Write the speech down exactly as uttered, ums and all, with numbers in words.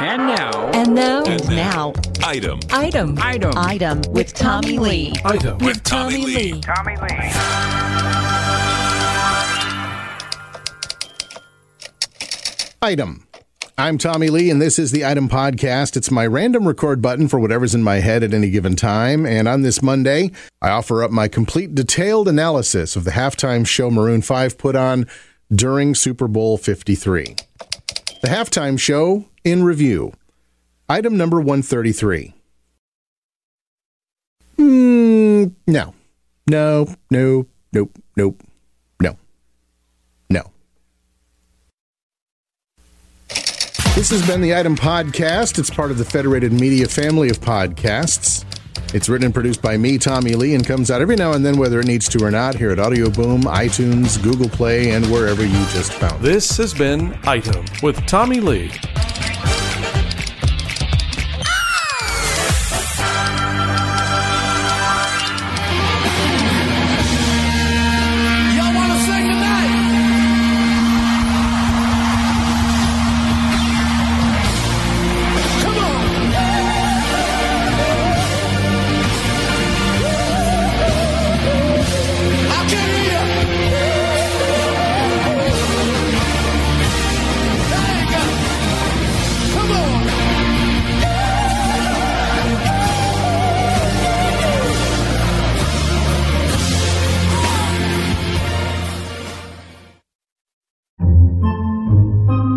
And now. And now. And now. Item. Item. Item. Item. With Tommy Lee. Item. With Tommy Lee. Tommy Lee. Item. I'm Tommy Lee, and this is the Item Podcast. It's my random record button for whatever's in my head at any given time. And on this Monday, I offer up my complete detailed analysis of the halftime show Maroon five put on during Super Bowl fifty-three. The halftime show. In review, item number one thirty-three. Mm, no. No, no, nope, nope, no, no. This has been the Item Podcast. It's part of the Federated Media family of podcasts. It's written and produced by me, Tommy Lee, and comes out every now and then, whether it needs to or not, here at Audio Boom, iTunes, Google Play, and wherever you just found it. This has been Item with Tommy Lee.